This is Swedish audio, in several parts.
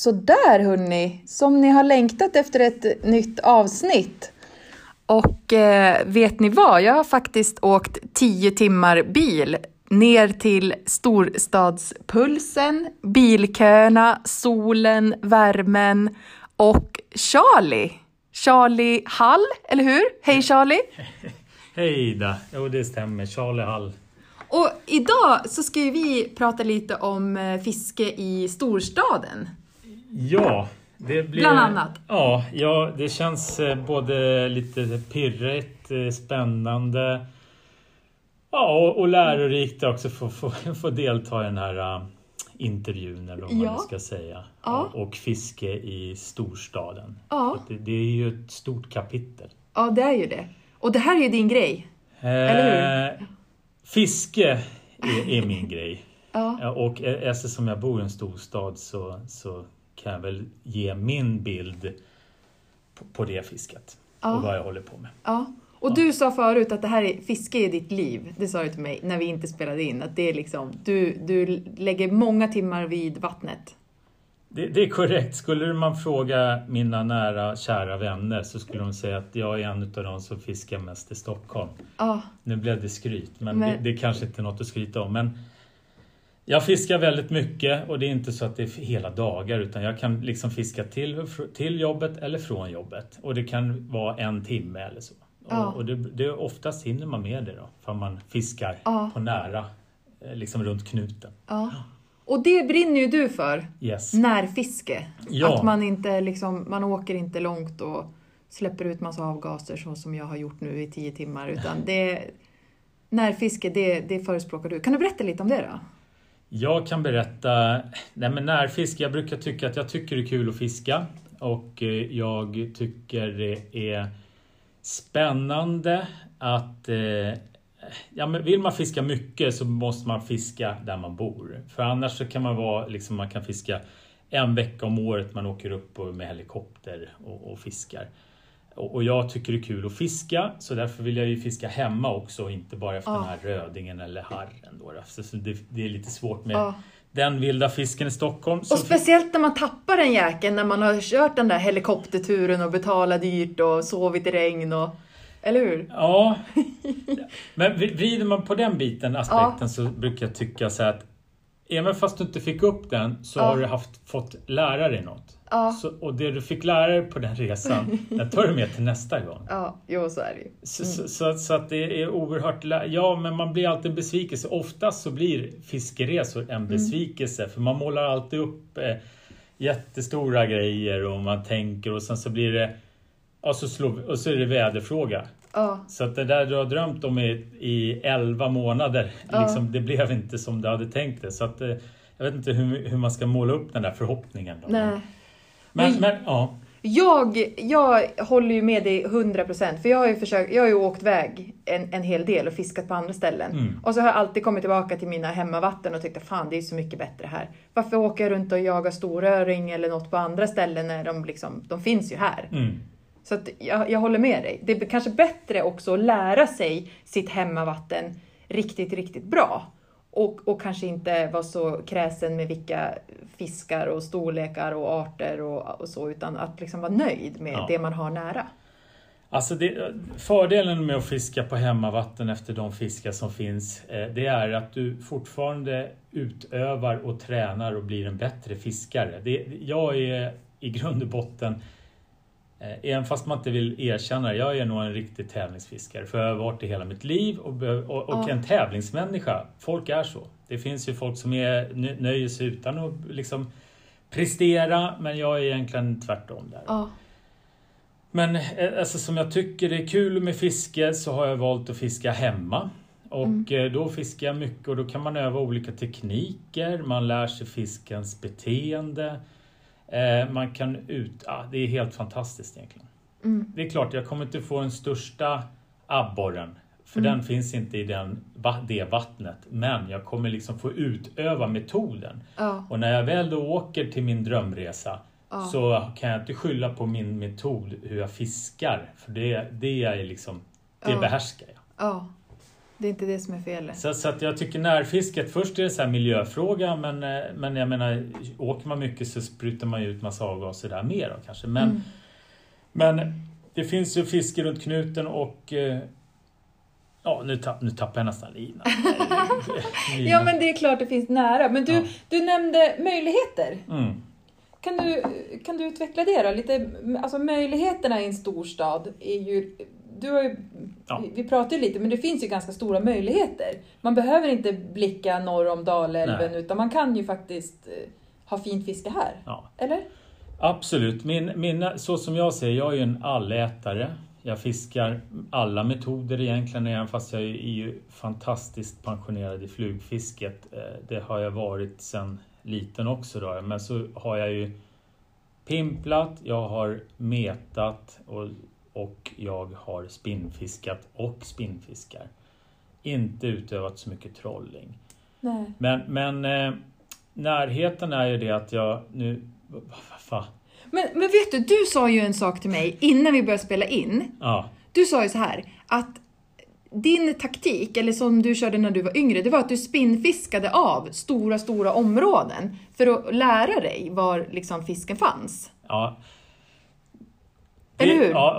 Så där hörni, som ni har längtat efter ett nytt avsnitt. Och vet ni vad, jag har faktiskt åkt 10 timmar bil ner till storstadspulsen, bilköerna, solen, värmen och Charlie Hall, eller hur? Hej Charlie! Hej då, jo det stämmer, Charlie Hall. Och idag så ska vi prata lite om fiske i storstaden. Ja, det blir... Bland annat. Ja, det känns både lite pirrigt, spännande... Ja, och lärorikt också få delta i den här intervjun eller vad man ska säga. Ja. Och fiske i storstaden. Ja. Det är ju ett stort kapitel. Ja, det är ju det. Och det här är ju din grej, eller hur? Fiske är min grej. Ja. Och eftersom jag bor i en storstad så kan jag väl ge min bild på det fisket. Ja. Och vad jag håller på med. Ja. Och du sa förut att det här är fiske i ditt liv. Det sa du till mig när vi inte spelade in. Att det är liksom, du lägger många timmar vid vattnet. Det är korrekt. Skulle man fråga mina nära, kära vänner så skulle de säga att jag är en av dem som fiskar mest i Stockholm. Ah. Nu blev det skryt, men... Det är kanske inte något att skryta om. Men jag fiskar väldigt mycket och det är inte så att det är hela dagar. Utan jag kan liksom fiska till jobbet eller från jobbet. Och det kan vara en timme eller så. Ja. Och det oftast hinner man med det då. För man fiskar på nära, liksom runt knuten. Ja. Och det brinner ju du för. Yes. Närfiske. Ja. Att man inte liksom, man åker inte långt och släpper ut massa avgaser så som jag har gjort nu i 10 timmar. Utan närfiske, det förespråkar du. Kan du berätta lite om det då? Jag kan berätta, närfiske, jag brukar tycka att jag tycker det är kul att fiska. Och jag tycker det är... spännande att vill man fiska mycket så måste man fiska där man bor. För annars så kan man vara liksom, man kan fiska en vecka om året, man åker upp med helikopter och fiskar. Och jag tycker det är kul att fiska, så därför vill jag ju fiska hemma också, inte bara efter den här rödingen eller harren då. Så det är lite svårt med den vilda fisken i Stockholm. Och speciellt när man tappar den jäkeln, när man har kört den där helikopterturen och betalat dyrt och sovit i regn och... Eller hur? Ja. Men vrider man på den biten, aspekten, så brukar jag tycka så här att även fast du inte fick upp den så har du fått lära dig något. Så, och det du fick lära dig på den resan, den tar du med till nästa gång. Ja, jo, så är det ju. Så att det är oerhört... men man blir alltid besviken. Oftast så blir fiskeresor en besvikelse. För man målar alltid upp jättestora grejer och man tänker. Och sen så blir det... och så är det väderfråga. Så att det där du har drömt om i 11 månader, liksom, det blev inte som du hade tänkt det. Så att, jag vet inte hur man ska måla upp den där förhoppningen. Då. Nej. Men Jag håller ju med dig 100%. För jag har ju åkt väg en hel del och fiskat på andra ställen. Och så har jag alltid kommit tillbaka till mina hemmavatten och tyckt att fan, det är så mycket bättre här. Varför åker jag runt och jagar storöring eller något på andra ställen när de, liksom, de finns ju här? Så att jag håller med dig. Det är kanske bättre också att lära sig sitt hemmavatten riktigt, riktigt bra. Och kanske inte vara så kräsen med vilka fiskar och storlekar och arter och så. Utan att liksom vara nöjd med det man har nära. Alltså fördelen med att fiska på hemmavatten efter de fiskar som finns. Det är att du fortfarande utövar och tränar och blir en bättre fiskare. Jag är i grund och botten... Även fast man inte vill erkänna, jag är nog en riktig tävlingsfiskare. För jag har varit i hela mitt liv och en tävlingsmänniska. Folk är så. Det finns ju folk som nöjer sig utan att liksom prestera. Men jag är egentligen tvärtom där. Men alltså, som jag tycker det är kul med fiske så har jag valt att fiska hemma. Och då fiskar jag mycket och då kan man öva olika tekniker. Man lär sig fiskens beteende. Man kan det är helt fantastiskt egentligen. Det är klart, jag kommer inte få den största abborren. För den finns inte i det vattnet. Men jag kommer liksom få utöva metoden. Och när jag väl då åker till min drömresa så kan jag inte skylla på min metod hur jag fiskar. För det är liksom, det behärskar jag. Det är inte det som är fel. Så att jag tycker närfisket, först är det så här miljöfråga, men jag menar, åker man mycket så sprutar man ut massa avgaser där mer då kanske. Men det finns ju fiske runt knuten och ja, nu tappar jag nästan linan. Ja, men det är klart det finns nära. Men du nämnde möjligheter. Mm. Kan du utveckla det då? Lite, alltså möjligheterna i en storstad är ju... Vi pratar ju lite, men det finns ju ganska stora möjligheter. Man behöver inte blicka norr om Dalälven, utan man kan ju faktiskt ha fint fiske här. Ja. Eller? Absolut. Så som jag säger, jag är ju en allätare. Jag fiskar alla metoder egentligen, även fast jag är ju fantastiskt pensionerad i flugfisket. Det har jag varit sedan liten också då. Men så har jag ju pimplat, jag har metat och jag har spinnfiskat och spinnfiskar. Inte utövat så mycket trolling. Nej. Men närheten är ju det att jag nu... Men vet du, du sa ju en sak till mig innan vi började spela in. Ja. Du sa ju så här, att din taktik, eller som du körde när du var yngre, det var att du spinnfiskade av stora områden för att lära dig var liksom fisken fanns. Ja.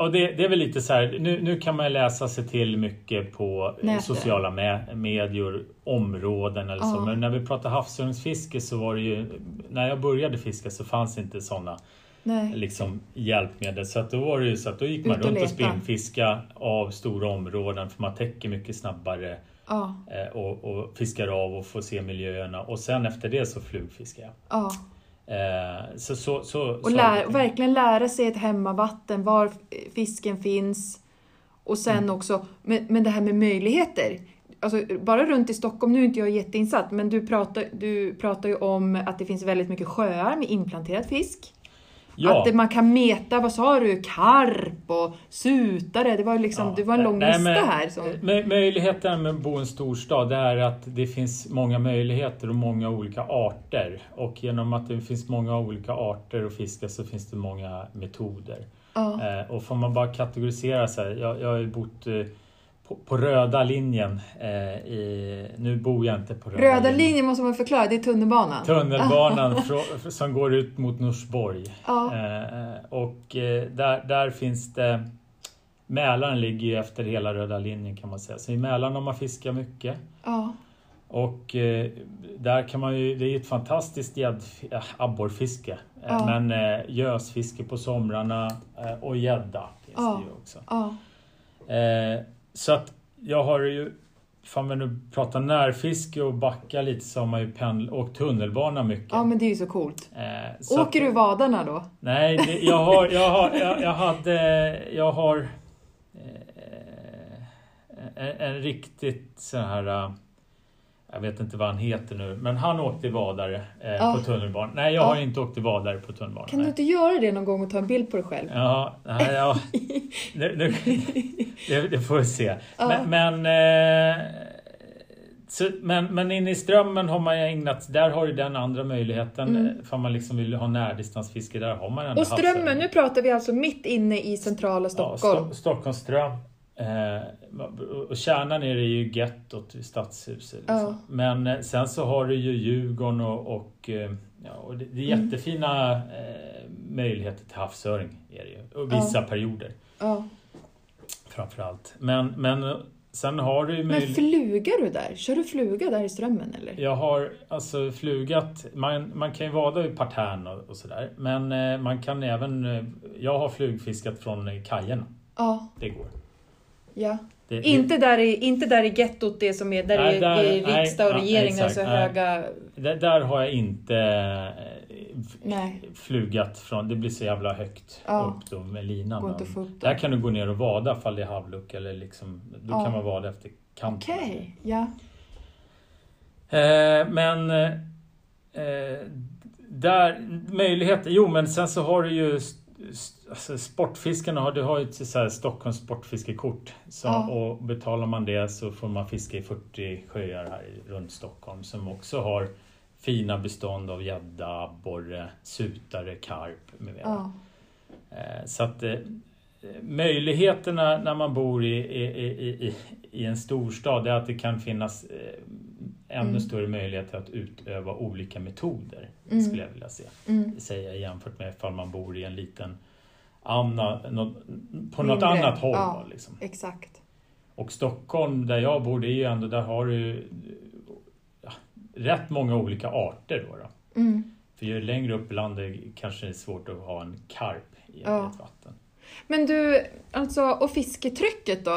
Och det är väl lite så här, nu kan man läsa sig till mycket på nätet, sociala medier, områden eller så. Men när vi pratar havsörningsfiske så var det ju, när jag började fiska så fanns inte sådana liksom hjälpmedel. Så att då var det ju så att då gick man runt och spinnfiska av stora områden, för man täcker mycket snabbare och fiskar av och får se miljöerna. Och sen efter det så flugfiskar jag. Ja. Och verkligen lära sig ett hemmavatten, var fisken finns, och sen också men det här med möjligheter, alltså bara runt i Stockholm, nu är inte jag jätteinsatt, men du pratar ju om att det finns väldigt mycket sjöar med implanterad fisk, att man kan meta, vad sa du, karp och sutare, det var liksom, det var en lång lista här. Möjligheten med att bo i en storstad är att det finns många möjligheter och många olika arter, och genom att det finns många olika arter och fiska så finns det många metoder. Och får man bara kategorisera så här, jag har ju bott på röda linjen, nu bor jag inte på röda linjen måste man förklara, det är tunnelbanan som går ut mot Norsborg. Där finns det, Mälaren ligger ju efter hela röda linjen kan man säga, så i Mälaren har man fiskat mycket. Och där kan man ju, det är ett fantastiskt abborrfiske, men gösfiske på somrarna, och gädda finns det ju också. Så att jag har ju, fan, men nu pratar närfiske och backa lite, så har man ju och tunnelbana mycket. Ja, men det är ju så coolt. Så åker du vadarna då? Nej, jag har en riktigt så här, jag vet inte vad han heter nu, men han åkte vadare på tunnelbanan. Nej, jag har inte åkt vadare på tunnelbanan. Kan du inte göra det någon gång och ta en bild på dig själv? Ja. Det får vi se. Men inne i strömmen har man ägnat, där har ju den andra möjligheten, för man liksom vill ha närdistansfiske, där har man ändå. Och strömmen, nu pratar vi alltså mitt inne i centrala Stockholm. Ja, Stockholms ström. Och kärnan är det ju gettot i stadshuset liksom. Men sen så har du ju Djurgården och det är jättefina möjligheter till havsöring är det ju, och vissa perioder framförallt, men sen har du ju flugar du där? Kör du fluga där i strömmen eller? Jag har alltså flugat, man kan ju vada i Partarn och sådär, men man kan även, jag har flugfiskat från kajerna. Det går. Ja. Inte där i gettot, det som är där, är riksdag och regeringen är så höga. Där har jag inte flugat från. Det blir så jävla högt upp då med linan. Där kan du gå ner och vada fall det är havluck eller liksom, då kan man vada efter kanten. Okej. Ja. Där möjligheter. Jo, men sen så har du ju alltså sportfiskarna har ju så här Stockholms sportfiskekort, och betalar man det så får man fiska i 40 sjöar här runt Stockholm som också har fina bestånd av gädda, abborre, sutare, karp med mera. Så att möjligheterna när man bor i en storstad är att det kan finnas ännu större möjligheter att utöva olika metoder, skulle jag vilja säga, jämfört med ifall man bor i en liten något annat håll. Ja, liksom. Exakt. Och Stockholm, där jag bor, det är ju ändå, där har du rätt många olika arter då. Mm. För ju längre upp i landet kanske det är svårt att ha en karp i ett vatten. Men du, alltså, och fisketrycket då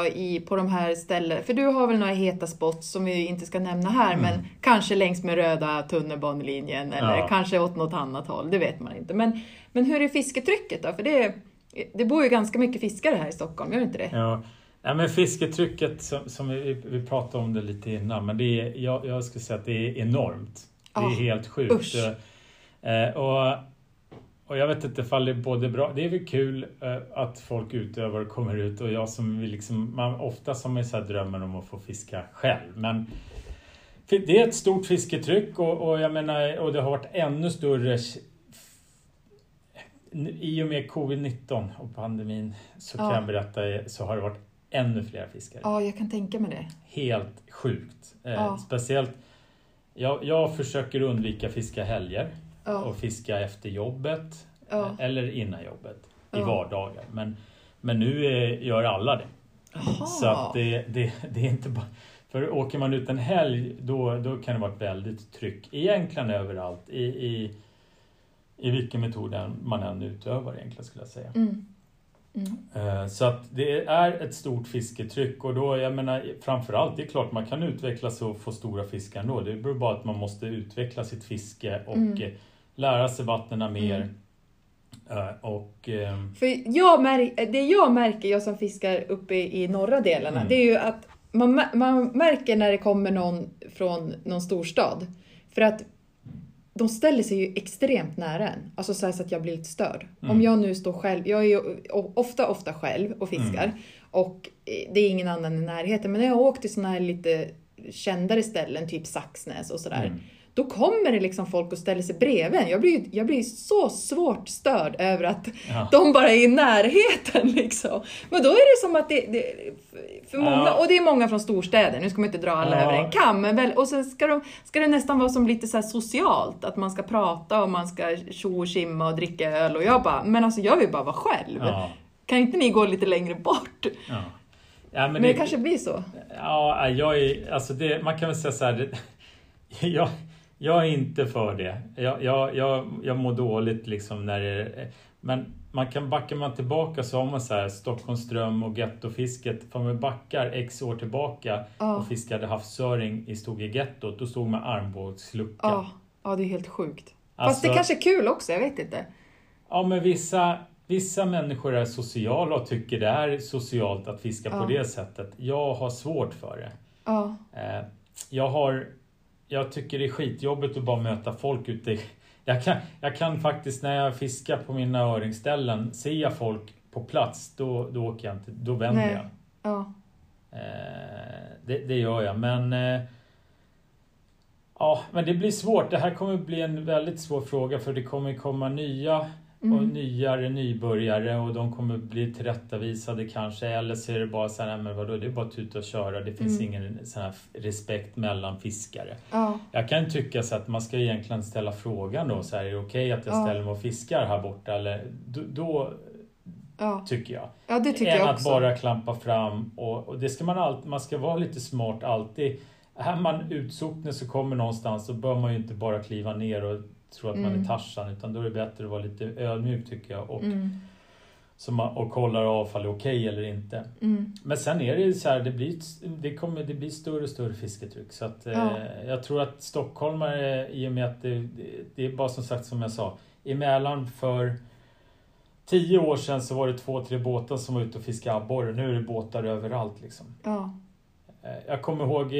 på de här ställen, för du har väl några heta spots som vi inte ska nämna här, men kanske längs med röda tunnelbanelinjen eller kanske åt något annat håll, det vet man inte. Men hur är fisketrycket då? För det bor ju ganska mycket fiskare här i Stockholm, gör inte det? Ja, men fisketrycket som vi pratade om det lite innan, men det är, jag skulle säga att det är enormt. Det är helt sjukt. Och jag vet inte ifall det är både bra. Det är väl kul att folk utövar och kommer ut. Och jag som vill liksom, man ofta som är så här drömmen om att få fiska själv. Men det är ett stort fisketryck och jag menar, och det har varit ännu större i och med covid-19 och pandemin, så kan jag berätta, så har det varit ännu fler fiskare. Ja, jag kan tänka mig det. Helt sjukt. Speciellt, jag försöker undvika fiska helger. Och fiska efter jobbet eller innan jobbet i vardagar. Men nu gör alla det. Aha. Så att det är inte bara... För åker man ut en helg, då kan det vara ett väldigt tryck. Egentligen överallt. I vilken metod man än utövar egentligen, skulle jag säga. Så att det är ett stort fisketryck. Och då, jag menar, framförallt, det är klart man kan utvecklas och få stora fiskar ändå. Det beror bara att man måste utveckla sitt fiske och... lära sig vattnena mer. För jag som fiskar uppe i norra delarna, det är ju att man märker när det kommer någon från någon storstad. För att de ställer sig ju extremt nära en. Alltså så att jag blir lite störd. Om jag nu står själv, jag är ju ofta själv och fiskar. Och det är ingen annan i närheten. Men när jag har åkt till sådana här lite kändare ställen, typ Saxnäs och sådär. Då kommer det liksom folk att ställa sig bredvid. Jag blir så svårt störd över att de bara är i närheten liksom. Men då är det som att det för många, och det är många från storstäder. Nu ska man inte dra alla över en kam, men väl, och sen ska det nästan vara som lite så här socialt, att man ska prata och man ska tjo och skimma och dricka öl, och jag bara, men alltså jag vill bara vara själv. Kan inte ni gå lite längre bort? Men det kanske blir så. Ja, man kan väl säga så här, Jag är inte för det. Jag mår dåligt liksom när det... Men man kan backa man tillbaka, så har man så här Stockholmsström och gettofisket. För man backar x år tillbaka och fiskade havsöring i stod i gettot. Då stod man armbågslucka. Ja, det är helt sjukt. Fast det kanske är kul också, jag vet inte. Ja, men vissa människor är sociala och tycker det är socialt att fiska på det sättet. Jag har svårt för det. Jag tycker det är skitjobbigt att bara möta folk ute. Jag kan faktiskt, när jag fiskar på mina öringställen, ser jag folk på plats, då åker jag inte, då vänder jag. Ja. Det gör jag, men men det blir svårt. Det här kommer bli en väldigt svår fråga, för det kommer komma nya och nybörjare, och de kommer bli tillrättavisade kanske, eller så är det bara så här, men vadå, det är bara att tuta och köra, det finns ingen sån här respekt mellan fiskare. Jag kan tycka så att man ska egentligen ställa frågan då, så här, är det okej att jag ställer mig och fiskar här borta, eller då tycker jag. Ja, det tycker jag också. Att bara klampa fram, och det ska man ska vara lite smart alltid. Här man utsocknen så kommer någonstans, så bör man ju inte bara kliva ner och tror att man är tarsan, utan då är det bättre att vara lite ödmjuk, tycker jag, och kollar av om det är okej eller inte. Men sen är det så här, det blir större och större fisketryck, så att jag tror att stockholmare, i och med att det är bara som sagt, som jag sa, i Mälaren för 10 år sedan så var det 2-3 båtar som var ute och fiskade abborre. Nu är det båtar överallt liksom. Jag kommer ihåg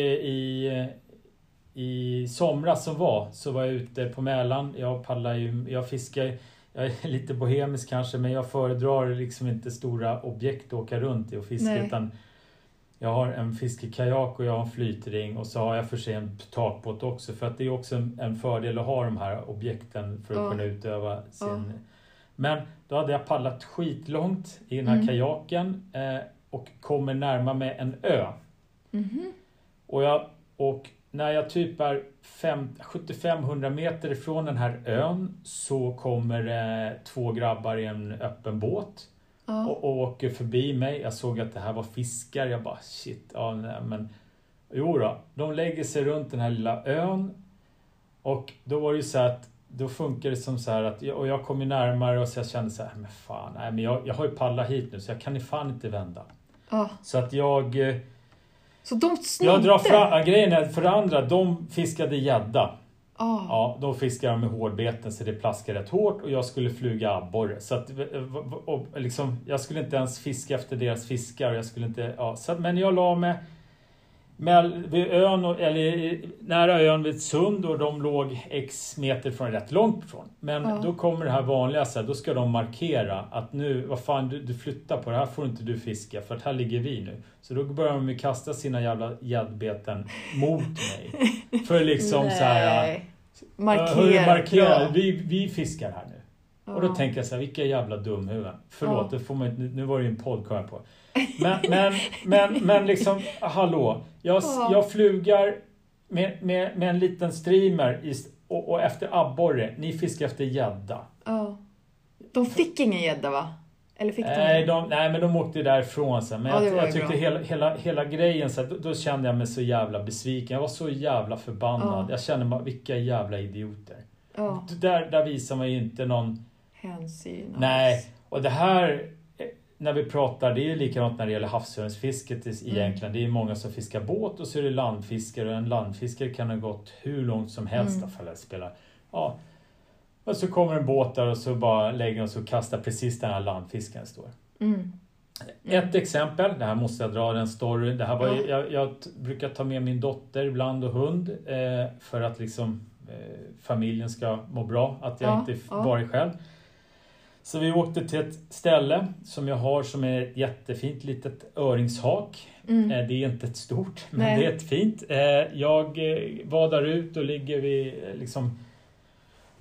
i somras så var jag ute på Mälaren. Jag paddlar ju, jag fiskar, jag är lite bohemisk kanske, men jag föredrar liksom inte stora objekt att åka runt i och fiska. Nej. Utan jag har en fiskekajak och jag har en flytring, och så har jag för sig en takbåt också, för att det är också en fördel att ha de här objekten för att kunna utöva sin Men då hade jag paddlat skitlångt i den här kajaken och kommer närma mig en ö. Och när jag typ är 75-100 meter ifrån den här ön så kommer två grabbar i en öppen båt och åker förbi mig. Jag såg att det här var fiskar. Jag bara shit, ja nej, men jo då. De lägger sig runt den här lilla ön och då var det ju så att då funkar det som så här att jag kom ju närmare och så jag kände så här, men fan, nej, men jag har ju paddlat hit nu så jag kan ju fan inte vända. Så att så de snodde? Jag drar fram grejen för det andra, de fiskade gädda. Ja, de fiskade med hårdbeten så det plaskade rätt hårt och jag skulle fluga abborre. Så att liksom, jag skulle inte ens fiska efter deras fiskar och jag skulle inte, men jag la mig vid ön, eller nära ön vid ett sund och de låg x meter från, rätt långt ifrån. Men då kommer det här vanliga så här, då ska de markera att nu, vad fan du flyttar på det här, får inte du fiska för att här ligger vi nu. Så då börjar de ju kasta sina jävla gäddbeten mot mig. För liksom så här, markera. Vi fiskar här nu. Och då tänker jag så här, vilka jävla dumhuvuden. Förlåt, det får man inte, nu var det ju en poddkör på. Men liksom, hallå. Jag flugar med en liten streamer och efter abborre. Ni fiskar efter gädda. De fick ingen gädda, va? Eller fick men de åkte därifrån sen. Men jag tyckte hela grejen så att, då kände jag mig så jävla besviken. Jag var så jävla förbannad. Jag kände mig, vilka jävla idioter. Där visar man ju inte någon hänsyn. Nej, och det här när vi pratar, det är ju likadant när det gäller havsörnsfisket egentligen. Det är många som fiskar båt och så är det landfiskare. Och en landfiskare kan ha gått hur långt som helst för att spela. Ja. Och så kommer en båt där och så bara lägger de sig och kastar precis där den här landfisken står. Ett exempel, det här måste jag dra den storyn. Det här var jag brukar ta med min dotter ibland och hund för att liksom familjen ska må bra. Att jag inte varit själv. Så vi åkte till ett ställe som jag har som är ett jättefint litet öringshak. Det är inte ett stort, men det är ett fint. Jag vadar ut och ligger vid liksom,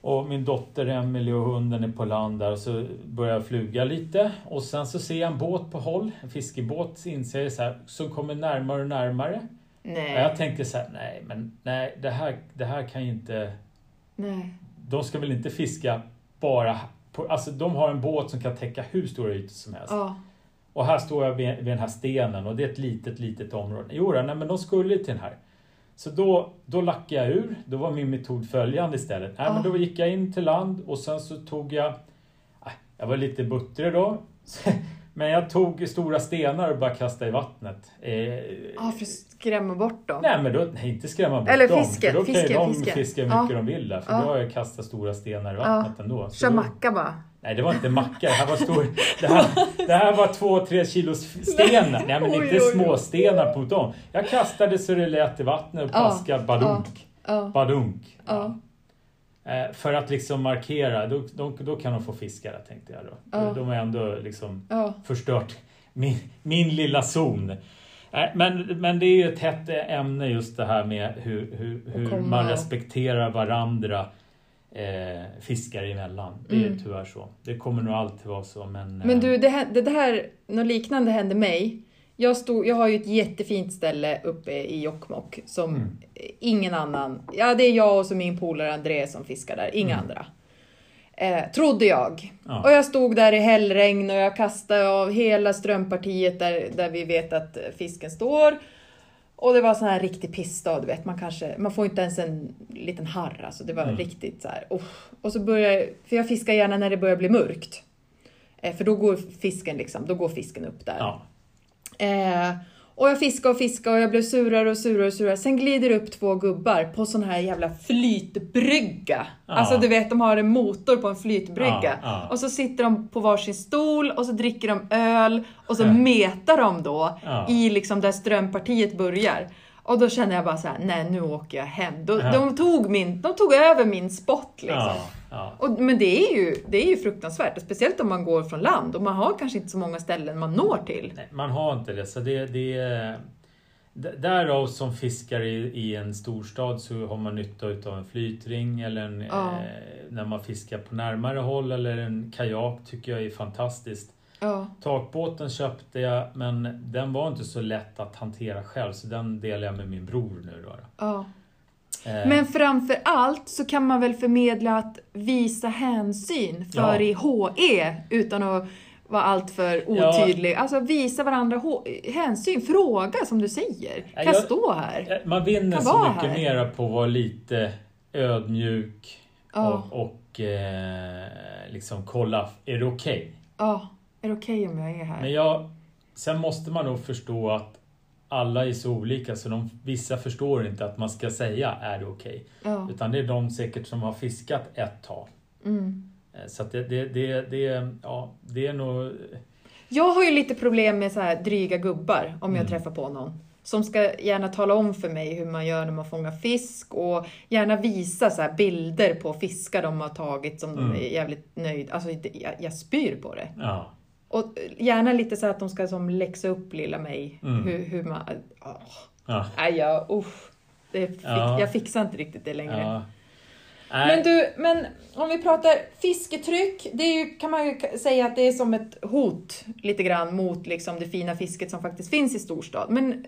och min dotter Emilie och hunden är på land där och så börjar jag fluga lite. Och sen så ser jag en båt på håll, en fiskebåt inser jag så här, som kommer närmare och närmare. Och jag tänkte så här, det här kan ju inte... De ska väl inte fiska bara... Alltså de har en båt som kan täcka hur stora ytor som helst. Och här står jag vid den här stenen. Och det är ett litet område. Men de skulle till den här. Så då lackade jag ur. Då var min metod följande istället. Men då gick jag in till land. Och sen så tog jag... Jag var lite buttrig då. Men jag tog stora stenar och bara kastade i vattnet. För att skrämma bort dem? Nej, inte skrämma bort eller dem. Eller fiske. Då kan de fiska hur mycket de vill. Där, för då har jag kastat stora stenar i vattnet ändå. Kör macka bara? Nej, det var inte macka. Det här var, det här var 2-3 kilos stenar. Nej, men inte småstenar på dem. Jag kastade så det lät i vattnet och plaskade badunk. För att liksom markera, då kan de få fiskare, tänkte jag då. De har ändå liksom förstört min lilla zon. Men det är ju ett hett ämne just det här med hur man respekterar varandra fiskare emellan. Det är tyvärr så. Det kommer nog alltid vara så. Men du, det här, något liknande hände mig. Jag har ju ett jättefint ställe uppe i Jokkmokk som ingen annan... Ja, det är jag och så min polare André som fiskar där. Inga andra. Trodde jag. Och jag stod där i hällregn och jag kastade av hela strömpartiet där vi vet att fisken står. Och det var sån här riktig pissdag, du vet. Man får inte ens en liten harra. Så det var riktigt så här... Oh. Och så för jag fiskar gärna när det börjar bli mörkt. För då går fisken liksom... Då går fisken upp där. Ja. Och jag fiskade och jag blev surare. Sen glider upp två gubbar på sån här jävla flytbrygga. Alltså du vet, de har en motor på en flytbrygga. Och så sitter de på varsin stol och så dricker de öl. Och så metar de då i liksom där strömpartiet börjar. Och då kände jag bara så här, nej nu åker jag hem. De tog över min spot liksom. Men det är ju fruktansvärt. Speciellt om man går från land. Och man har kanske inte så många ställen man når till. Nej, man har inte det. Så det Därav som fiskare i en storstad så har man nytta av en flytring eller en, när man fiskar på närmare håll, eller en kajak tycker jag är fantastiskt. Takbåten köpte jag, men den var inte så lätt att hantera själv, så den delar jag med min bror nu då. Men framför allt så kan man väl förmedla att visa hänsyn för i HE utan att vara allt för otydlig. Alltså visa varandra hänsyn, fråga som du säger. Kan jag stå här? Man vinner så mycket här. Mera på att vara lite ödmjuk och liksom kolla, är det okej? Ja, är det okej om jag är här? Men sen måste man nog förstå att alla är så olika, så vissa förstår inte att man ska säga är det okej? Utan det är de säkert som har fiskat ett tag. Så att det är nog... Jag har ju lite problem med så här dryga gubbar om jag träffar på någon. Som ska gärna tala om för mig hur man gör när man fångar fisk. Och gärna visa så här bilder på fiskar de har tagit som de är jävligt nöjda. Alltså jag spyr på det. Ja. Och gärna lite så att de ska som läxa upp lilla mig. Hur man... Jag fixar inte riktigt det längre. Ja. Men om vi pratar fisketryck, det är ju, kan man ju säga att det är som ett hot lite grann mot liksom det fina fisket som faktiskt finns i storstad. Men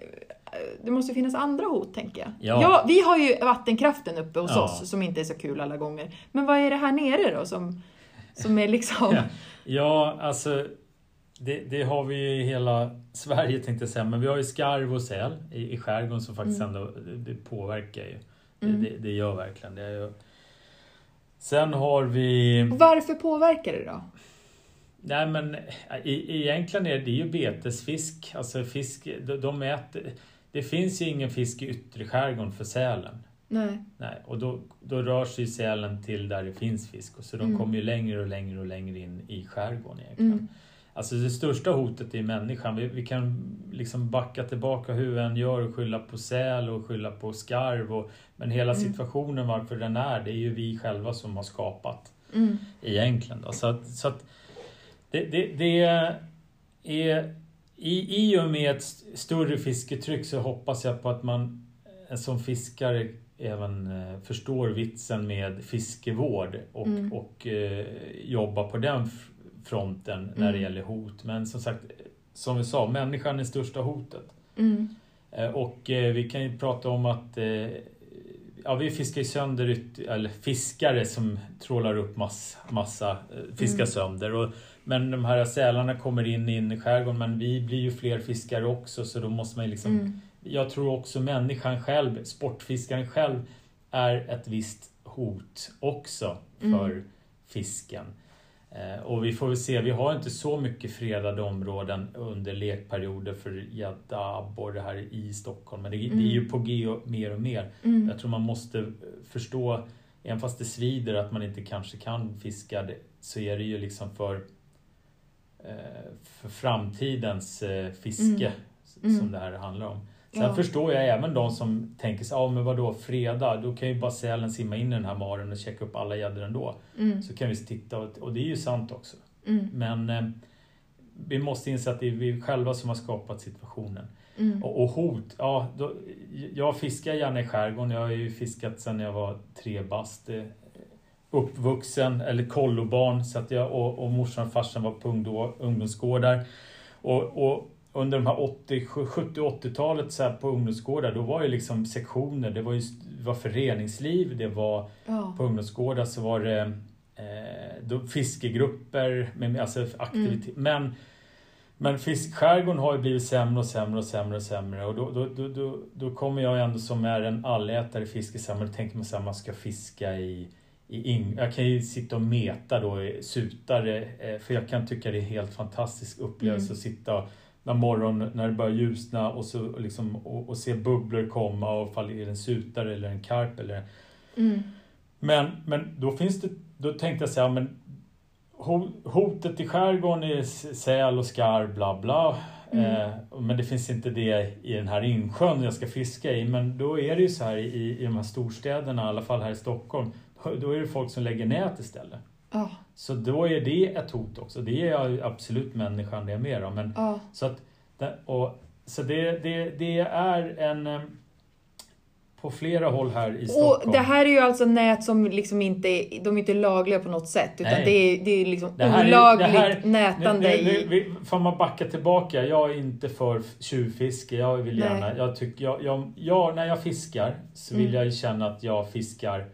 det måste ju finnas andra hot, tänker jag. Ja, vi har ju vattenkraften uppe hos oss som inte är så kul alla gånger. Men vad är det här nere då som är liksom... alltså det har vi ju i hela Sverige, tänkte jag säga. Men vi har ju skarv och säl i skärgården som faktiskt ändå det påverkar ju. Det gör verkligen det. Är ju... Sen har vi... Varför påverkar det då? Nej, men egentligen är det ju betesfisk. Alltså fisk, de äter... Det finns ju ingen fisk i yttre skärgården för sälen. Nej. Och då rör sig sälen till där det finns fisk. Och så de kommer ju längre och längre och längre in i skärgården egentligen. Alltså det största hotet är människan. Vi kan liksom backa tillbaka hur en gör och skylla på säl och skylla på skarv. Men hela situationen varför den är, det är ju vi själva som har skapat egentligen. Då. Så att det är i och med ett större fisketryck så hoppas jag på att man som fiskare även förstår vitsen med fiskevård och jobba på den fronten när det gäller hot. Men som sagt, som vi sa, människan är största hotet. Och vi kan ju prata om att vi fiskar sönder eller fiskare som trålar upp massa fiskar sönder. Men de här sälarna kommer in i skärgården, men vi blir ju fler fiskare också, så då måste man liksom... Jag tror också människan själv, sportfiskaren själv, är ett visst hot också för fisken. Och vi får väl se, vi har inte så mycket fredade områden under lekperioder för gädda, abborre här i Stockholm. Men det är ju på G mer och mer. Jag tror man måste förstå, även fast det svider att man inte kanske kan fiska det, så är det ju liksom för framtidens fiske som det här handlar om. Sen förstår jag även de som tänker sig, men vadå, fredag, då kan ju bara sälen simma in i den här maren och checka upp alla gäddor ändå. Så kan vi titta, och det är ju sant också. Men vi måste inse att det är vi själva som har skapat situationen. Och hot, jag fiskar gärna i skärgården, jag har ju fiskat sedan jag var 3 bast. Uppvuxen, eller kollobarn, så att jag och morsan och farsan var på ungdomsgårdar. Och under de här 70-80-talet så här på ungdomsgårdar, då var det liksom sektioner, det var föreningsliv, det var på ungdomsgårdar så var det fiskegrupper, alltså aktivitet. Men fiskskärgården har ju blivit sämre och sämre. Och då kommer jag ändå, som är en allätare fiskesamlare, tänker man så här, man ska fiska jag kan ju sitta och meta då, sutare, för jag kan tycka det är en helt fantastisk upplevelse att sitta när morgon, när det börjar ljusna och så liksom, och se bubblor komma och falla i en sutare eller en karp eller men då tänkte jag så här, men hotet i skärgården är säl och skarv, bla bla. Men det finns inte det i den här insjön jag ska fiska i, men då är det ju så här i de här storstäderna, i alla fall här i Stockholm, då är det folk som lägger nät istället. Så då är det ett hot också. Det är absolut människan det är mer om. Men, så att, och Så det är en... På flera håll här i Stockholm. Och det här är ju alltså nät som liksom inte är lagliga på något sätt. Utan det är liksom olagligt nätande. Får man backa tillbaka. Jag är inte för tjuvfiske. Jag vill gärna. När jag fiskar så vill jag känna att jag fiskar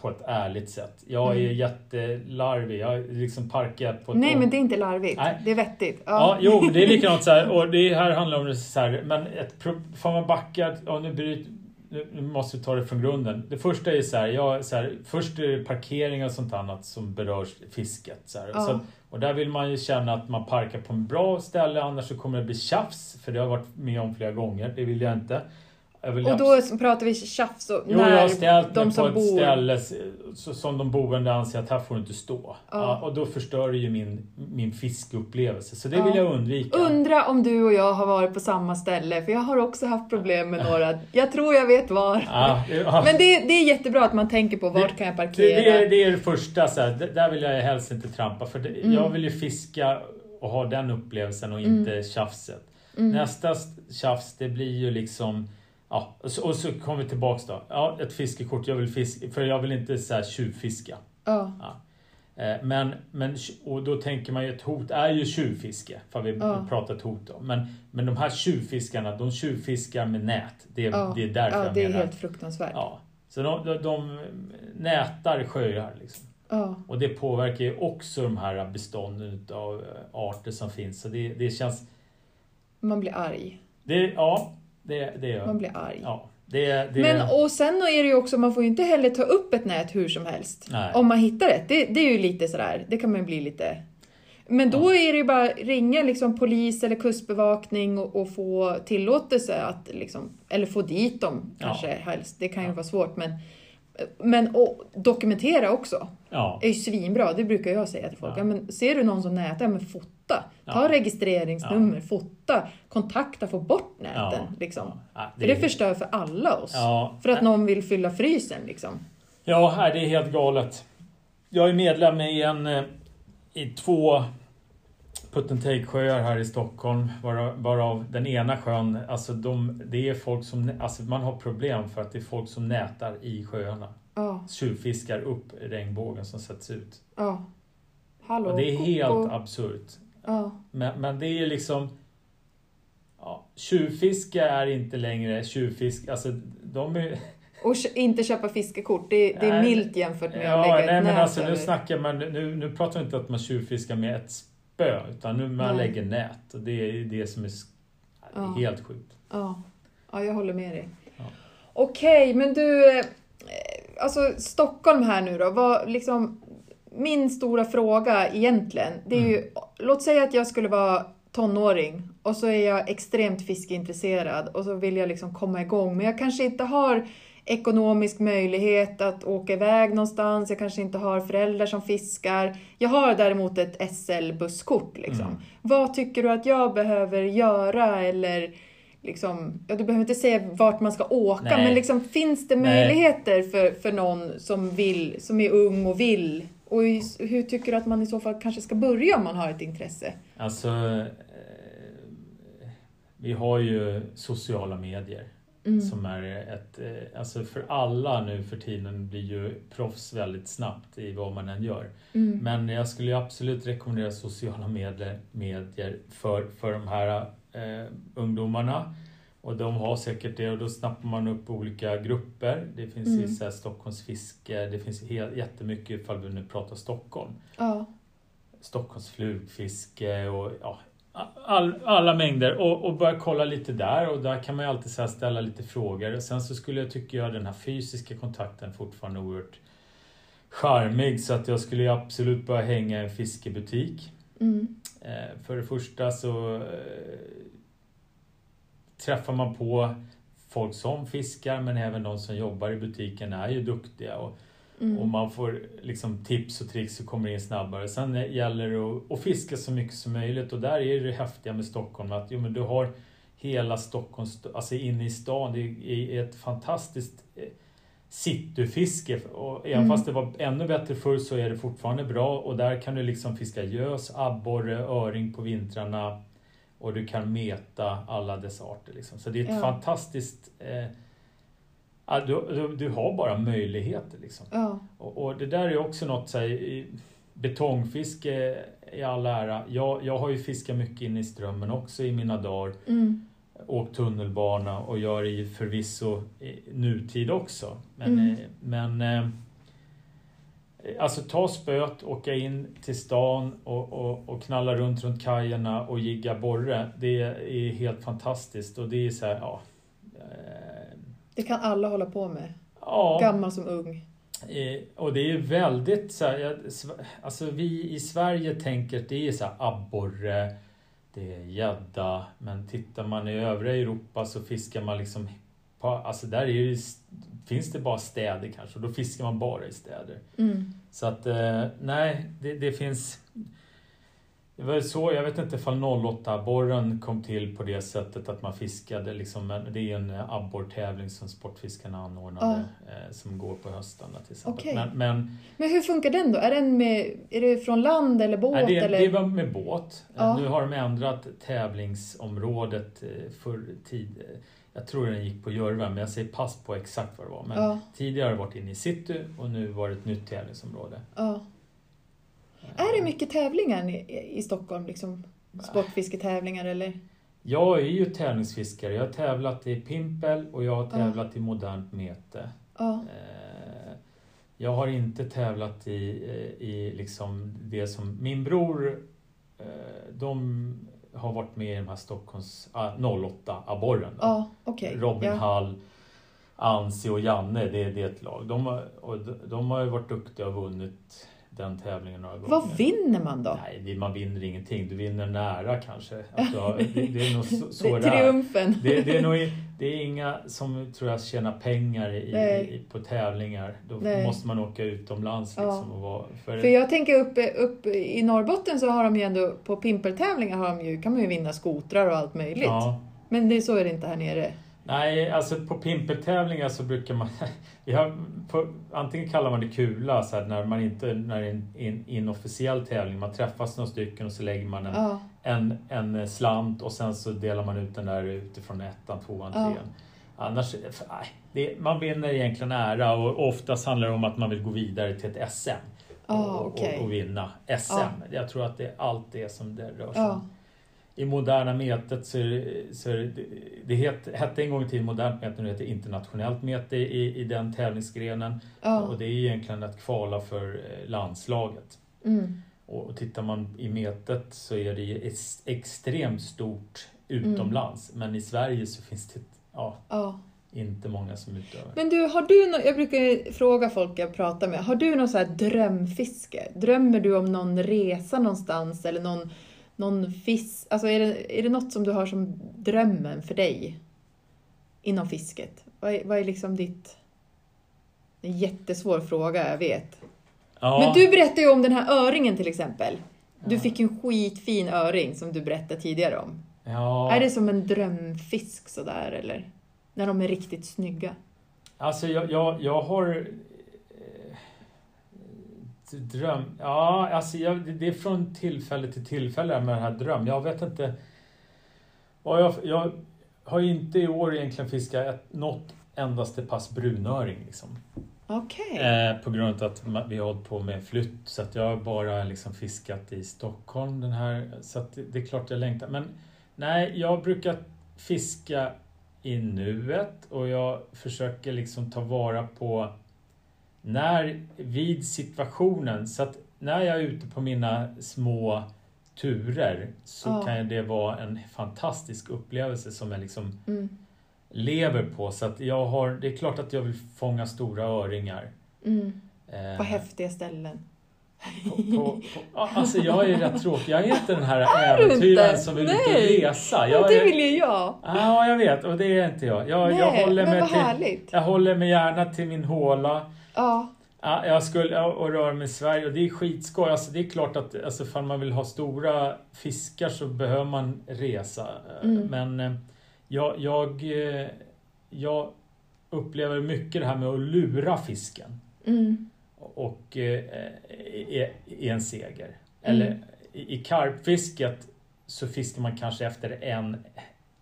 på ett ärligt sätt. Jag är jättelarvig. Jag liksom parkar på ett... Nej, men det är inte larvigt. Nej. Det är vettigt. Ja, jo, det är likadant så här. Och det här handlar om det så här. Men får man backa... Ja, nu måste vi ta det från grunden. Det första är så här, först är det parkering och sånt annat som berör fisket. Så här. Så, och där vill man ju känna att man parkar på en bra ställe, annars så kommer det bli tjafs. För det har jag varit med om flera gånger, det vill jag inte. Och då pratar vi tjafs och när jag har ställt de som på ett ställe som de boende anser att här får du inte stå. Ja, och då förstör det ju min fiskupplevelse. Så det vill jag undvika. Undra om du och jag har varit på samma ställe. För jag har också haft problem med några. Jag tror jag vet var. Men det är jättebra att man tänker på vart kan jag parkera. Det är det första. Så här, där vill jag helst inte trampa. För jag vill ju fiska och ha den upplevelsen och inte tjafset. Nästa tjafs, det blir ju liksom... Ja, och så kommer vi tillbaka då. Ja, ett fiskekort, jag vill fiska, för jag vill inte så här tjuvfiska. Ja. Men och då tänker man ju ett hot är ju tjuvfiske, för vi pratat hot om. Men de här tjuvfiskarna, de tjuvfiskar med nät. Det är därför jag menar. Ja, det är helt fruktansvärt. Ja. Så de nätar sjöar liksom. Ja. Och det påverkar ju också de här bestånden av arter som finns. Så det känns... Man blir arg. Det man blir arg. Ja, det. Men och sen är det ju också, man får ju inte heller ta upp ett nät hur som helst. Nej. Om man hittar ett. Det är ju lite sådär, det kan man bli lite. Men då är det ju bara ringa liksom polis eller kustbevakning och få tillåtelse att liksom, eller få dit dem kanske helst. Det kan ju vara svårt, men och dokumentera också. Ja. Är ju svinbra, det brukar jag säga till folk. Ja. Men ser du någon som nätar, men fota. Ta registreringsnummer, fota, kontakta, få bort näten. Ja. Liksom. Ja, för det förstör för alla oss. Ja. För att någon vill fylla frysen. Liksom. Ja, det är helt galet. Jag är medlem i två put-and-take-sjöar här i Stockholm. Varav den ena sjön, alltså det är folk som, alltså man har problem för att det är folk som nätar i sjöarna. Tjuvfiskar upp regnbågen som sätts ut. Hallå, och det är helt absurt. Men det är liksom tjuvfiske är inte längre tjuvfisk, alltså de är... Och inte köpa fiskekort, det är milt jämfört med att lägga ett nät. Alltså, nu pratar vi inte att man tjuvfiskar med ett spö, utan nu man lägger nät, och det är det som är helt sjukt. Ja, jag håller med dig. Okej, men du, alltså Stockholm här nu då, vad liksom... Min stora fråga egentligen, det är ju, låt säga att jag skulle vara tonåring och så är jag extremt fiskeintresserad och så vill jag liksom komma igång. Men jag kanske inte har ekonomisk möjlighet att åka iväg någonstans, jag kanske inte har föräldrar som fiskar. Jag har däremot ett SL-busskort liksom. Vad tycker du att jag behöver göra eller... Liksom, du behöver inte säga vart man ska åka. Nej. Men liksom, finns det möjligheter för någon som är ung och vill? Och hur tycker du att man i så fall kanske ska börja om man har ett intresse? Alltså, vi har ju sociala medier som är alltså för alla nu för tiden blir ju proffs väldigt snabbt i vad man än gör. Men jag skulle ju absolut rekommendera sociala medier för de här ungdomarna, och de har säkert det, och då snappar man upp olika grupper. Det finns ju så här Stockholmsfiske, det finns jättemycket ifall vi nu pratar Stockholm. Stockholmsflugfiske och alla mängder, och börja kolla lite där, och där kan man ju alltid så här ställa lite frågor. Sen så skulle jag tycka att den här fysiska kontakten fortfarande oerhört charmig, så att jag skulle absolut börja hänga i en fiskebutik. För det första så träffar man på folk som fiskar, men även de som jobbar i butiken är ju duktiga, och man får liksom tips och tricks och kommer in snabbare. Sen gäller det att fiska så mycket som möjligt, och där är det häftiga med Stockholm att men du har hela Stockholm, alltså inne i stan, det är ett fantastiskt cityfiske, och även fast det var ännu bättre förr så är det fortfarande bra, och där kan du liksom fiska gös, abborre, öring på vintrarna. och du kan meta alla dess arter liksom. Så det är ett fantastiskt du har bara möjligheter liksom. Ja. Och det där är också något så här, betongfiske i all ära. Jag har ju fiskat mycket in i strömmen också i mina dagar. Åkt tunnelbana och gör i förvisso nutid också. Men alltså ta spöet, åka in till stan och knalla runt kajerna och jigga borre. Det är helt fantastiskt och det är så här, ja. Det kan alla hålla på med. Ja. Gammal som ung. Och det är väldigt så här, alltså vi i Sverige tänker att det är så här abborre, det är gädda, men tittar man i övriga Europa så fiskar man liksom på, alltså där är ju, finns det bara städer kanske, och då fiskar man bara i städer. Så att nej, det finns, det var så, jag vet inte ifall 08-aborren kom till på det sättet att man fiskade liksom, men det är en abborrtävling som sportfiskarna anordnade som går på höstarna till exempel. Okay. Men hur funkar den då? Är det från land eller båt? Nej, det var med båt. Ja. Nu har de ändrat tävlingsområdet för tid. Jag tror den gick på Jörven, men jag säger pass på exakt vad det var. Men tidigare har det varit inne i city och nu var det ett nytt tävlingsområde. Ja. Är det mycket tävlingar i Stockholm? Liksom sportfisketävlingar eller? Jag är ju tävlingsfiskare. Jag har tävlat i Pimpel och jag har tävlat i Modernt Mete. Jag har inte tävlat i liksom det som... Min bror, de har varit med i de här Stockholms 08-aborren. Okay. Robin Hall, Ansi och Janne, det är ett lag. De har ju varit duktiga och vunnit den tävlingen några gånger. Vad vinner man då? Nej, man vinner ingenting. Du vinner nära kanske. Alltså, det är nog så det är triumfen. Det är inga som tror jag tjänar pengar på tävlingar. Då måste man åka utomlands liksom, och vara, för jag tänker upp i Norrbotten så har de ju ändå på pimpeltävlingar kan man ju vinna skotrar och allt möjligt. Ja. Men så är det inte här nere. Nej, alltså på pimpeltävlingar så brukar man... antingen kallar man det kula, så här, när det är en inofficiell tävling. Man träffas några stycken och så lägger man en slant och sen så delar man ut den där utifrån ettan, tvåan, trean. Annars, man vinner egentligen ära, och oftast handlar det om att man vill gå vidare till ett SM. Och vinna SM. Jag tror att det är allt det som det rör sig om. I Moderna Metet hette en gång i tiden Modernt Mete, nu heter det Internationellt Mete i den tävlingsgrenen. Och det är egentligen att kvala för landslaget. Och tittar man i metet så är det extremt stort utomlands. Men i Sverige så finns det inte många som utövar. Men du, jag brukar fråga folk jag pratar med, har du någon så här drömfiske? Drömmer du om någon resa någonstans eller någon fisk, alltså är det något som du har som drömmen för dig inom fisket? Vad är liksom ditt... En jättesvår fråga, jag vet. Ja. Men du berättade ju om den här öringen till exempel. Du fick en skitfin öring som du berättade tidigare om. Ja. Är det som en drömfisk sådär eller? När de är riktigt snygga. Alltså jag har... dröm. Ja, alltså det är från tillfälle till tillfälle med den här dröm. Jag vet inte. Och jag har inte i år egentligen fiskat något endaste pass brunöring liksom. Okej. På grund av att vi har hållit på med flytt, så att jag bara liksom fiskat i Stockholm den här, så att det är klart jag längtar. Men nej, jag brukar fiska i nuet och jag försöker liksom ta vara på vid situationen, så att när jag är ute på mina små turer så kan det vara en fantastisk upplevelse som jag liksom lever på. Så att det är klart att jag vill fånga stora öringar. På häftiga ställen. Alltså jag är rätt tråkig. Jag är inte den här äventyren som vill ut och resa. Det vill ju jag. Ja, jag vet. Och det är inte jag. Jag håller mig gärna till min håla. Ja, jag skulle och rör mig i Sverige och det är skitskoj. Alltså det är klart att alltså för man vill ha stora fiskar så behöver man resa. Men jag upplever mycket det här med att lura fisken. Och är en seger. Eller i karpfisket så fiskar man kanske efter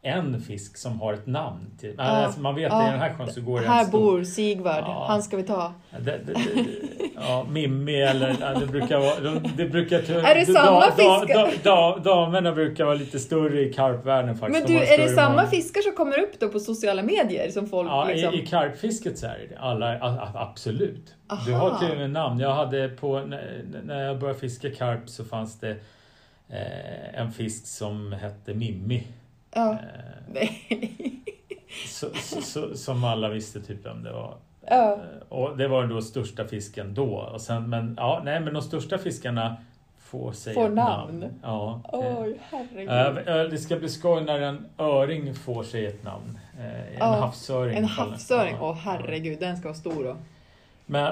en fisk som har ett namn. Typ. Alltså man vet att i den här sjön så går det här stor... bor Sigvard, han ska vi ta. Mimmi eller... Det brukar är det samma fiskar? Damerna brukar vara lite större i karpvärlden faktiskt. Men du, är det samma fiskar som kommer upp då på sociala medier som folk... Ja, liksom... i karpfisket så är det alla, absolut. Aha. Du har till och med namn. Jag hade på... När jag började fiska karp så fanns det en fisk som hette Mimmi. Ja. Som alla visste typ vem det var. Ja. Och det var då största fisken då. Och sen, men de största fiskarna får namn. Ja. Oj, herregud. Det ska bli skoj när en öring får sig ett namn. En havsöring. Åh, herregud, den ska vara stor då.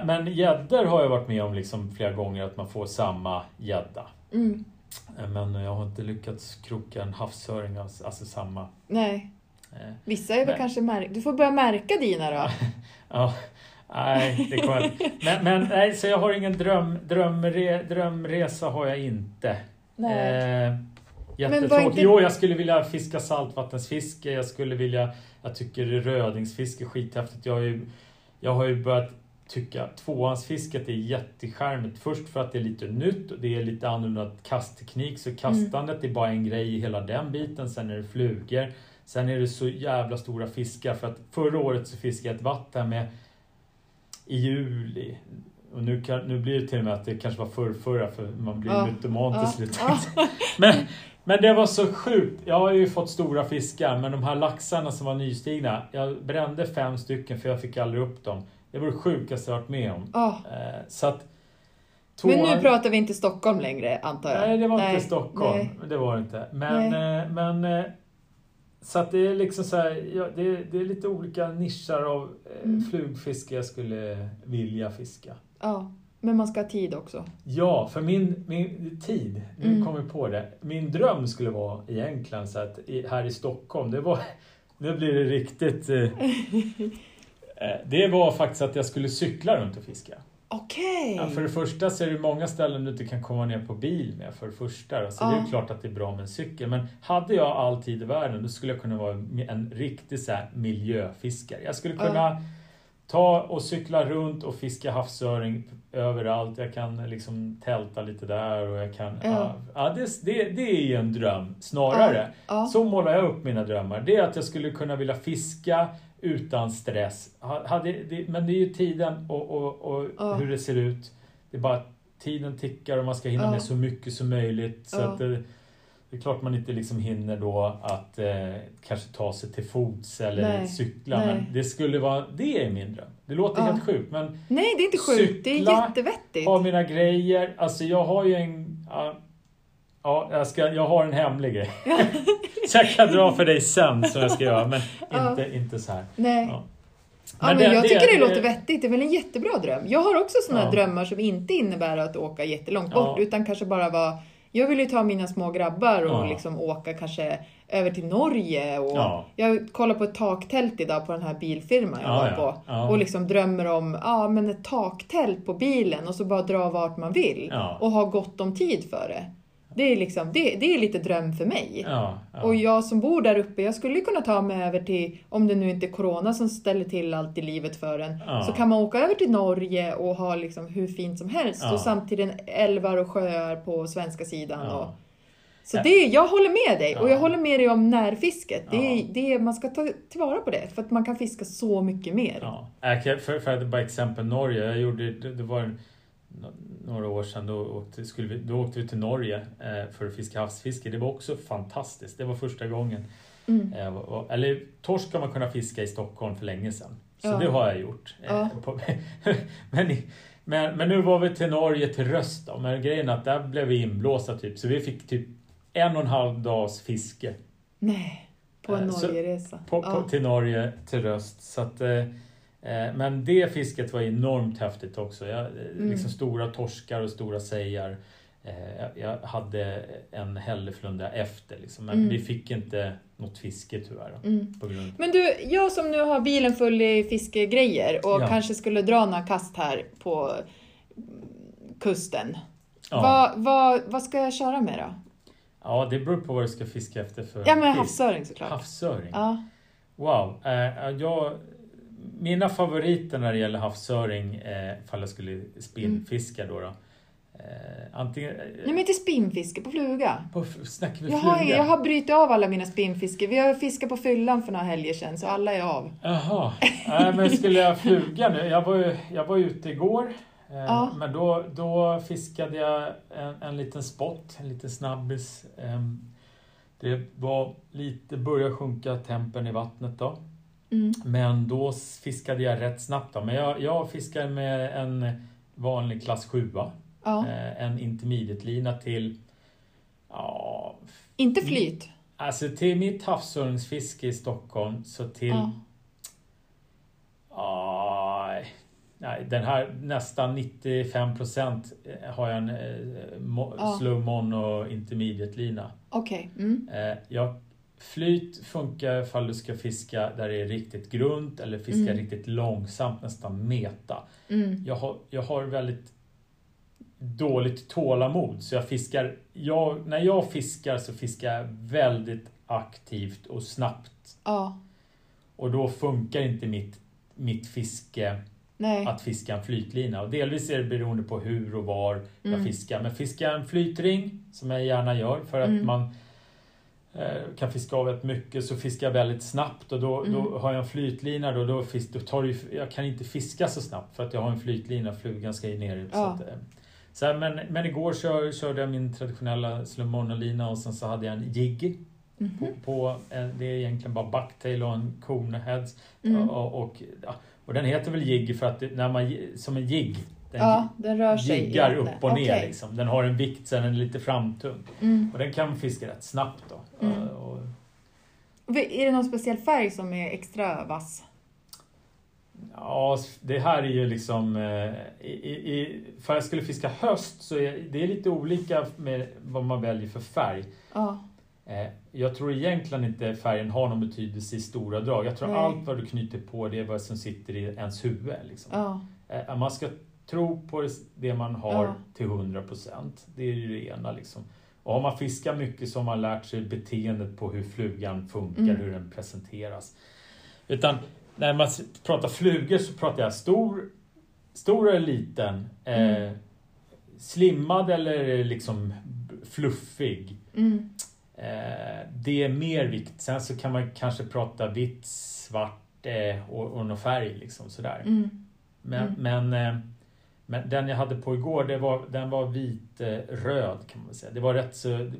Men gäddor har jag varit med om liksom flera gånger att man får samma gädda. Mm. Men jag har inte lyckats kroka en havsöring, alltså samma. Nej. Vissa är väl kanske märkt. Du får börja märka dina då. Ja. Nej, det kommer. men nej, så jag har ingen drömresa har jag inte. Nej. Jättetråkigt. Jo, jag skulle vilja fiska saltvattensfiske. Jag tycker rödingsfiske är skithäftigt. Jag har ju börjat tycka tvåhandsfisket är jätteskärmigt. Först för att det är lite nytt och det är lite annorlunda kastteknik. Så kastandet är bara en grej i hela den biten. Sen är det flugor. Sen är det så jävla stora fiskar. För att förra året så fiskade jag ett vatten med i juli. Och nu blir det till och med att det kanske var förrförra. För man blir mytoman till slut. Men det var så sjukt. Jag har ju fått stora fiskar. Men de här laxarna som var nystigna. Jag brände 5 stycken för jag fick aldrig upp dem. Det var det sjukaste jag varit med om. Så att, men nu pratar vi inte Stockholm längre, antar jag. Nej, det var inte Stockholm. Nej. Det var det inte. Men så att det är liksom så här, det är lite olika nischar av flugfiske jag skulle vilja fiska. Ja, men man ska ha tid också. Ja, för min tid, nu kommer vi på det. Min dröm skulle vara egentligen så att här i Stockholm, nu blir det riktigt... Det var faktiskt att jag skulle cykla runt och fiska. Okej. Ja, för det första så är det många ställen du inte kan komma ner på bil med för det första. Så det är ju klart att det är bra med en cykel. Men hade jag all tid i världen då skulle jag kunna vara en riktig så här, miljöfiskare. Jag skulle kunna ta och cykla runt och fiska havsöring överallt. Jag kan liksom tälta lite där och jag kan... det är en dröm snarare. Så målar jag upp mina drömmar. Det är att jag skulle kunna vilja fiska utan stress. Men det är ju tiden och hur det ser ut. Det är bara att tiden tickar och man ska hinna med så mycket som möjligt. Så att det är klart man inte liksom hinner då att kanske ta sig till fots eller cykla. Nej. Men det skulle vara, det är min dröm. Det låter helt sjukt. Men nej, det är inte sjukt. Det är jättevettigt. Ha mina grejer. Alltså jag har ju en... jag har en hemlig grej. Så jag kan dra för dig sen som jag ska göra. Men inte så här. Nej. Ja. Men jag tycker det låter vettigt. Det är väl en jättebra dröm. Jag har också sådana drömmar som inte innebär att åka jättelångt bort. Utan kanske bara vara... Jag vill ju ta mina små grabbar och liksom åka kanske över till Norge. Och jag kollar på ett taktält idag på den här bilfirman jag var på. Ja. Och liksom drömmer om men ett taktält på bilen. Och så bara dra vart man vill. Ja. Och ha gott om tid för det. Det är liksom, det är lite dröm för mig. Och jag som bor där uppe, jag skulle kunna ta mig över till, om det nu inte är corona som ställer till allt i livet för en, så kan man åka över till Norge och ha liksom hur fint som helst. Och samtidigt älvar och sjöar på svenska sidan. Så det, jag håller med dig. Och jag håller med dig om närfisket. Det är, man ska ta tillvara på det. För att man kan fiska så mycket mer. För att bara exempel Norge, jag gjorde, det var en... några år sedan då åkte vi till Norge för att fiska havsfiske. Det var också fantastiskt. Det var första gången. Eller torsk ska man kunna fiska i Stockholm för länge sedan. Så det har jag gjort. Men nu var vi till Norge till röst. Men grejen att där blev vi inblåsta typ. Så vi fick typ 1,5 dags fiske. Nej, på en Norgeresa. Till Norge till röst. Så att... Men det fisket var enormt häftigt också. Liksom stora torskar och stora sejar. Jag hade en hälleflunda efter. Liksom. Men vi fick inte något fiske tyvärr. På grund av... Men du, jag som nu har bilen full i fiskegrejer. Och kanske skulle dra några kast här på kusten. Vad ska jag köra med då? Ja, det beror på vad du ska fiska efter för. Ja, men havsöring såklart. Havsöring. Ja. Wow. Mina favoriter när det gäller havsöring, ifall jag skulle spinnfiska då. Antingen, nej, men inte spinnfiske, på fluga. Snackar vi fluga? Jag har brytt av alla mina spinnfiske. Vi har fiskat på fyllan för några helger sedan, så alla är av. Jaha, men skulle jag fluga nu? Jag var ute igår, men då fiskade jag en liten spott, en liten snabbis. Det var lite, började sjunka tempen i vattnet då. Mm. Men då fiskade jag rätt snabbt då. Men jag fiskade med en vanlig klass 7a. Ja. En intermediate-lina till... Ja, inte flyt? Alltså till mitt havsöringsfiske i Stockholm så till... Nej, den här nästan 95% har jag en slow mono intermediate-lina. Okej. Okay. Mm. Flyt funkar ifall du ska fiska där det är riktigt grunt eller fiska riktigt långsamt, nästan meta. Mm. Jag har väldigt dåligt tålamod, så när jag fiskar så fiskar jag väldigt aktivt och snabbt. Ja. Och då funkar inte mitt fiske. Nej. Att fiska en flytlina. Och delvis är det beroende på hur och var jag fiskar. Men fiskar en flytring, som jag gärna gör för att man kan fiska av ett mycket, så fiskar jag väldigt snabbt. Och då har jag en flytlina. Jag kan inte fiska så snabbt för att jag har en flytlina. Flugan ska ju ner. Ja. Men igår körde jag min traditionella slummonolina, och sen så hade jag en jigg. Mm-hmm. Det är egentligen bara backtail och en coneheads. Och den heter väl jigg för att när man, som en jigg, den rör sig, jiggar upp och ner. Okay. Liksom. Den har en vikt, sen den är lite framtung. Mm. Och den kan man fiska rätt snabbt då. Mm. Är det någon speciell färg som är extra vass? Ja, det här är ju liksom... för jag skulle fiska höst så det är lite olika med vad man väljer för färg. Jag tror egentligen inte färgen har någon betydelse i stora drag. Jag tror allt vad du knyter på, det är vad som sitter i ens huvud. Liksom. Man ska tro på det man har till 100%. Det är ju det ena liksom. Och om man fiskar mycket så har man lärt sig beteendet på hur flugan funkar, hur den presenteras. Utan... När man pratar flugor så pratar jag stor eller liten, slimmad eller liksom fluffig. Det är mer vikt. Sen så kan man kanske prata vitt, svart och någon färg liksom sådär. Men den jag hade på igår, den var vit röd kan man säga. Det var rätt så...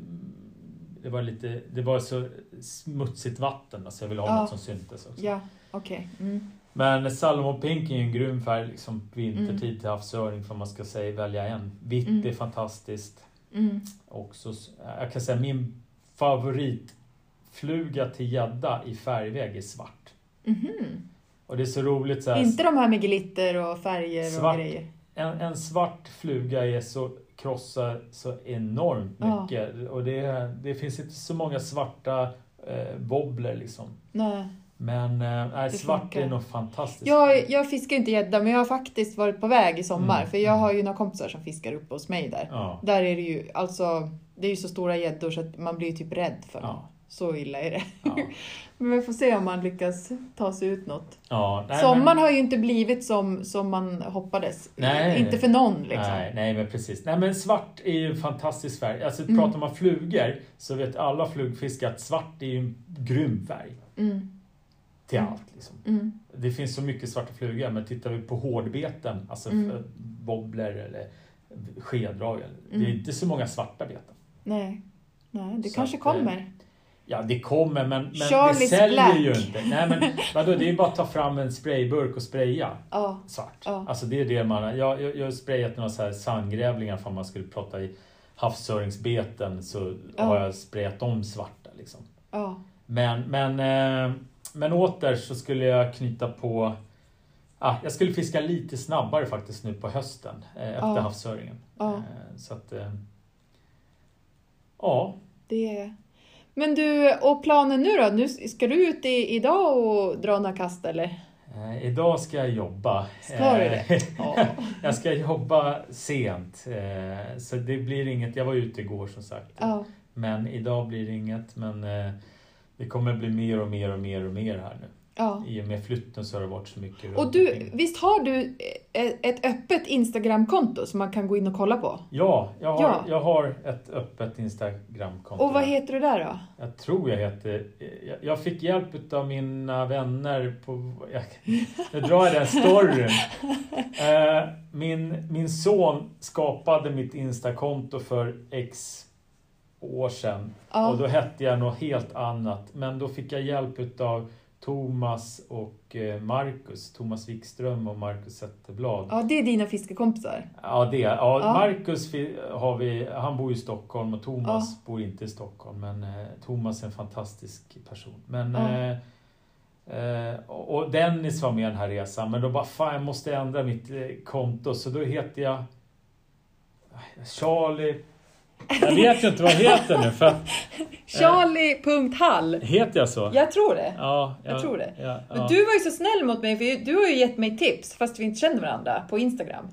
Det var så smutsigt vatten, alltså jag ville ha något som syntes också. Ja, okej. Okay. Mm. Men Salomon Pink är ju en grym färg liksom vintertid till havsöring, för man ska säga välja en. Vitt är fantastiskt. Mm. Också, jag kan säga min favoritfluga till gädda i färgväg är svart. Mm-hmm. Och det är så roligt så här, inte de här med glitter och färger och grejer. En svart fluga är så krossar så enormt mycket. Och det finns inte så många svarta bobbler liksom. Nej. Men svart funkar. Är nog fantastiskt. Jag fiskar inte gädda, men jag har faktiskt varit på väg i sommar. För jag har ju några kompisar som fiskar upp hos mig där. Ja. Där är det ju, alltså, det är ju så stora gäddor så att man blir ju typ rädd för dem. Så illa är det. Ja. Men vi får se om man lyckas ta sig ut något. Ja, sommaren har ju inte blivit som man hoppades. Nej, inte för någon liksom. Nej, men precis. Nej, men svart är ju en fantastisk färg. Alltså pratar man flugor så vet alla flugfiskar att svart är ju en grym färg. Till allt liksom. Det finns så mycket svarta flugor, men tittar vi på hårdbeten, alltså bobbler eller skedrag, det är inte så många svarta beten. Nej, det så kanske kommer. Ja, det kommer, men det säljer ju inte. Nej, men vadå, det är ju bara att ta fram en sprayburk och spraya svart. Alltså det är det man... Jag har sprayat några så här sandgrävlingar, för man skulle prata i havsöringsbeten, så har jag sprayat om svarta liksom. Men åter så skulle jag knyta på... jag skulle fiska lite snabbare faktiskt nu på hösten efter havsöringen. Så att... Det är... Men du, och planen nu då? Nu ska du ut idag och dra några kast eller? Idag ska jag jobba. Ska du det? Jag ska jobba sent. Så det blir inget, jag var ute igår som sagt. Men idag blir det inget, men det kommer bli mer och mer här nu. Ja. I och med flytten så har det varit så mycket. Och du, visst har du ett öppet Instagram-konto som man kan gå in och kolla på? Ja, jag har ett öppet Instagram-konto. Och vad heter du där då? Jag tror jag heter... Jag fick hjälp av mina vänner på... Jag drar den storyn. Min son skapade mitt Insta-konto för år sedan. Ja. Och då hette jag något helt annat. Men då fick jag hjälp av Thomas och Markus. Thomas Wikström och Markus Zetterblad. Ja, det är dina fiskekompisar. Ja, det är. Ja, ja. Markus har vi, han bor i Stockholm och Thomas bor inte i Stockholm. Men Thomas är en fantastisk person. Men, och Dennis var med den här resan. Men då bara, fan, jag måste ändra mitt konto. Så då heter jag Charlie... Jag vet ju inte vad heter nu för Charlie.Hall. Heter jag så? Jag tror det. Ja, jag tror det. Ja. Men du var ju så snäll mot mig, för du har ju gett mig tips fast vi inte känner varandra på Instagram.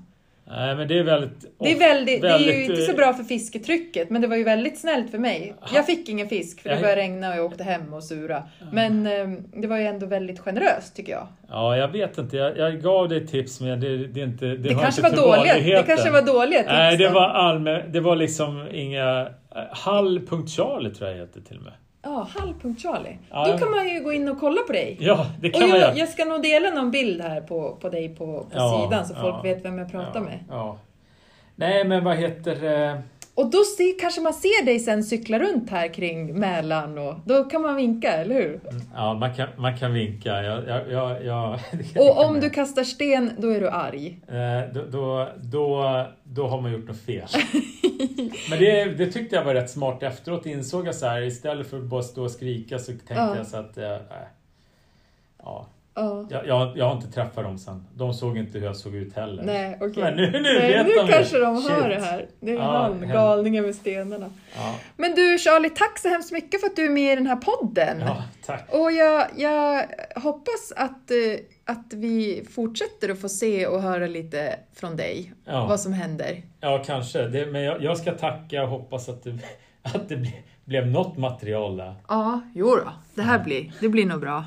Nej, men det är väldigt... det är ju inte så bra för fisketrycket, men det var ju väldigt snällt för mig. Jag fick ingen fisk för det började regna och jag åkte hem och sura. Men det var ju ändå väldigt generöst tycker jag. Ja, jag vet inte. Jag gav dig tips, men det är inte... Det kanske inte var dåligt. Det kanske var dåliga tips. Nej, det var allmän... Det var liksom inga... Hall.Charlie tror jag heter till och med. Ja, Hall.Charlie. Då kan man ju gå in och kolla på dig. Ja, det kan jag. Jag ska nog dela någon bild här på dig på sidan så folk vet vem jag pratar med. Ja. Nej, men vad heter... Och då kanske man ser dig sen cykla runt här kring Mälaren och då kan man vinka, eller hur? Ja, man kan vinka. Och om du kastar sten, då är du arg. Då har man gjort något fel. Men det tyckte jag var rätt smart. Efteråt insåg jag så här, istället för att bara stå och skrika så tänkte jag så att... Jag har inte träffat dem sen. De såg inte hur jag såg ut heller. Nej, okej. Men nu kanske de har det här. Det är galningen med stenarna. Ja. Men du Charlie, tack så hemskt mycket för att du är med i den här podden. Ja, tack. Och jag hoppas att vi fortsätter att få se och höra lite från dig. Ja. Vad som händer. Ja, kanske. Men jag ska tacka och hoppas att det blev något material där. Ja, jo då. Det blir nog bra.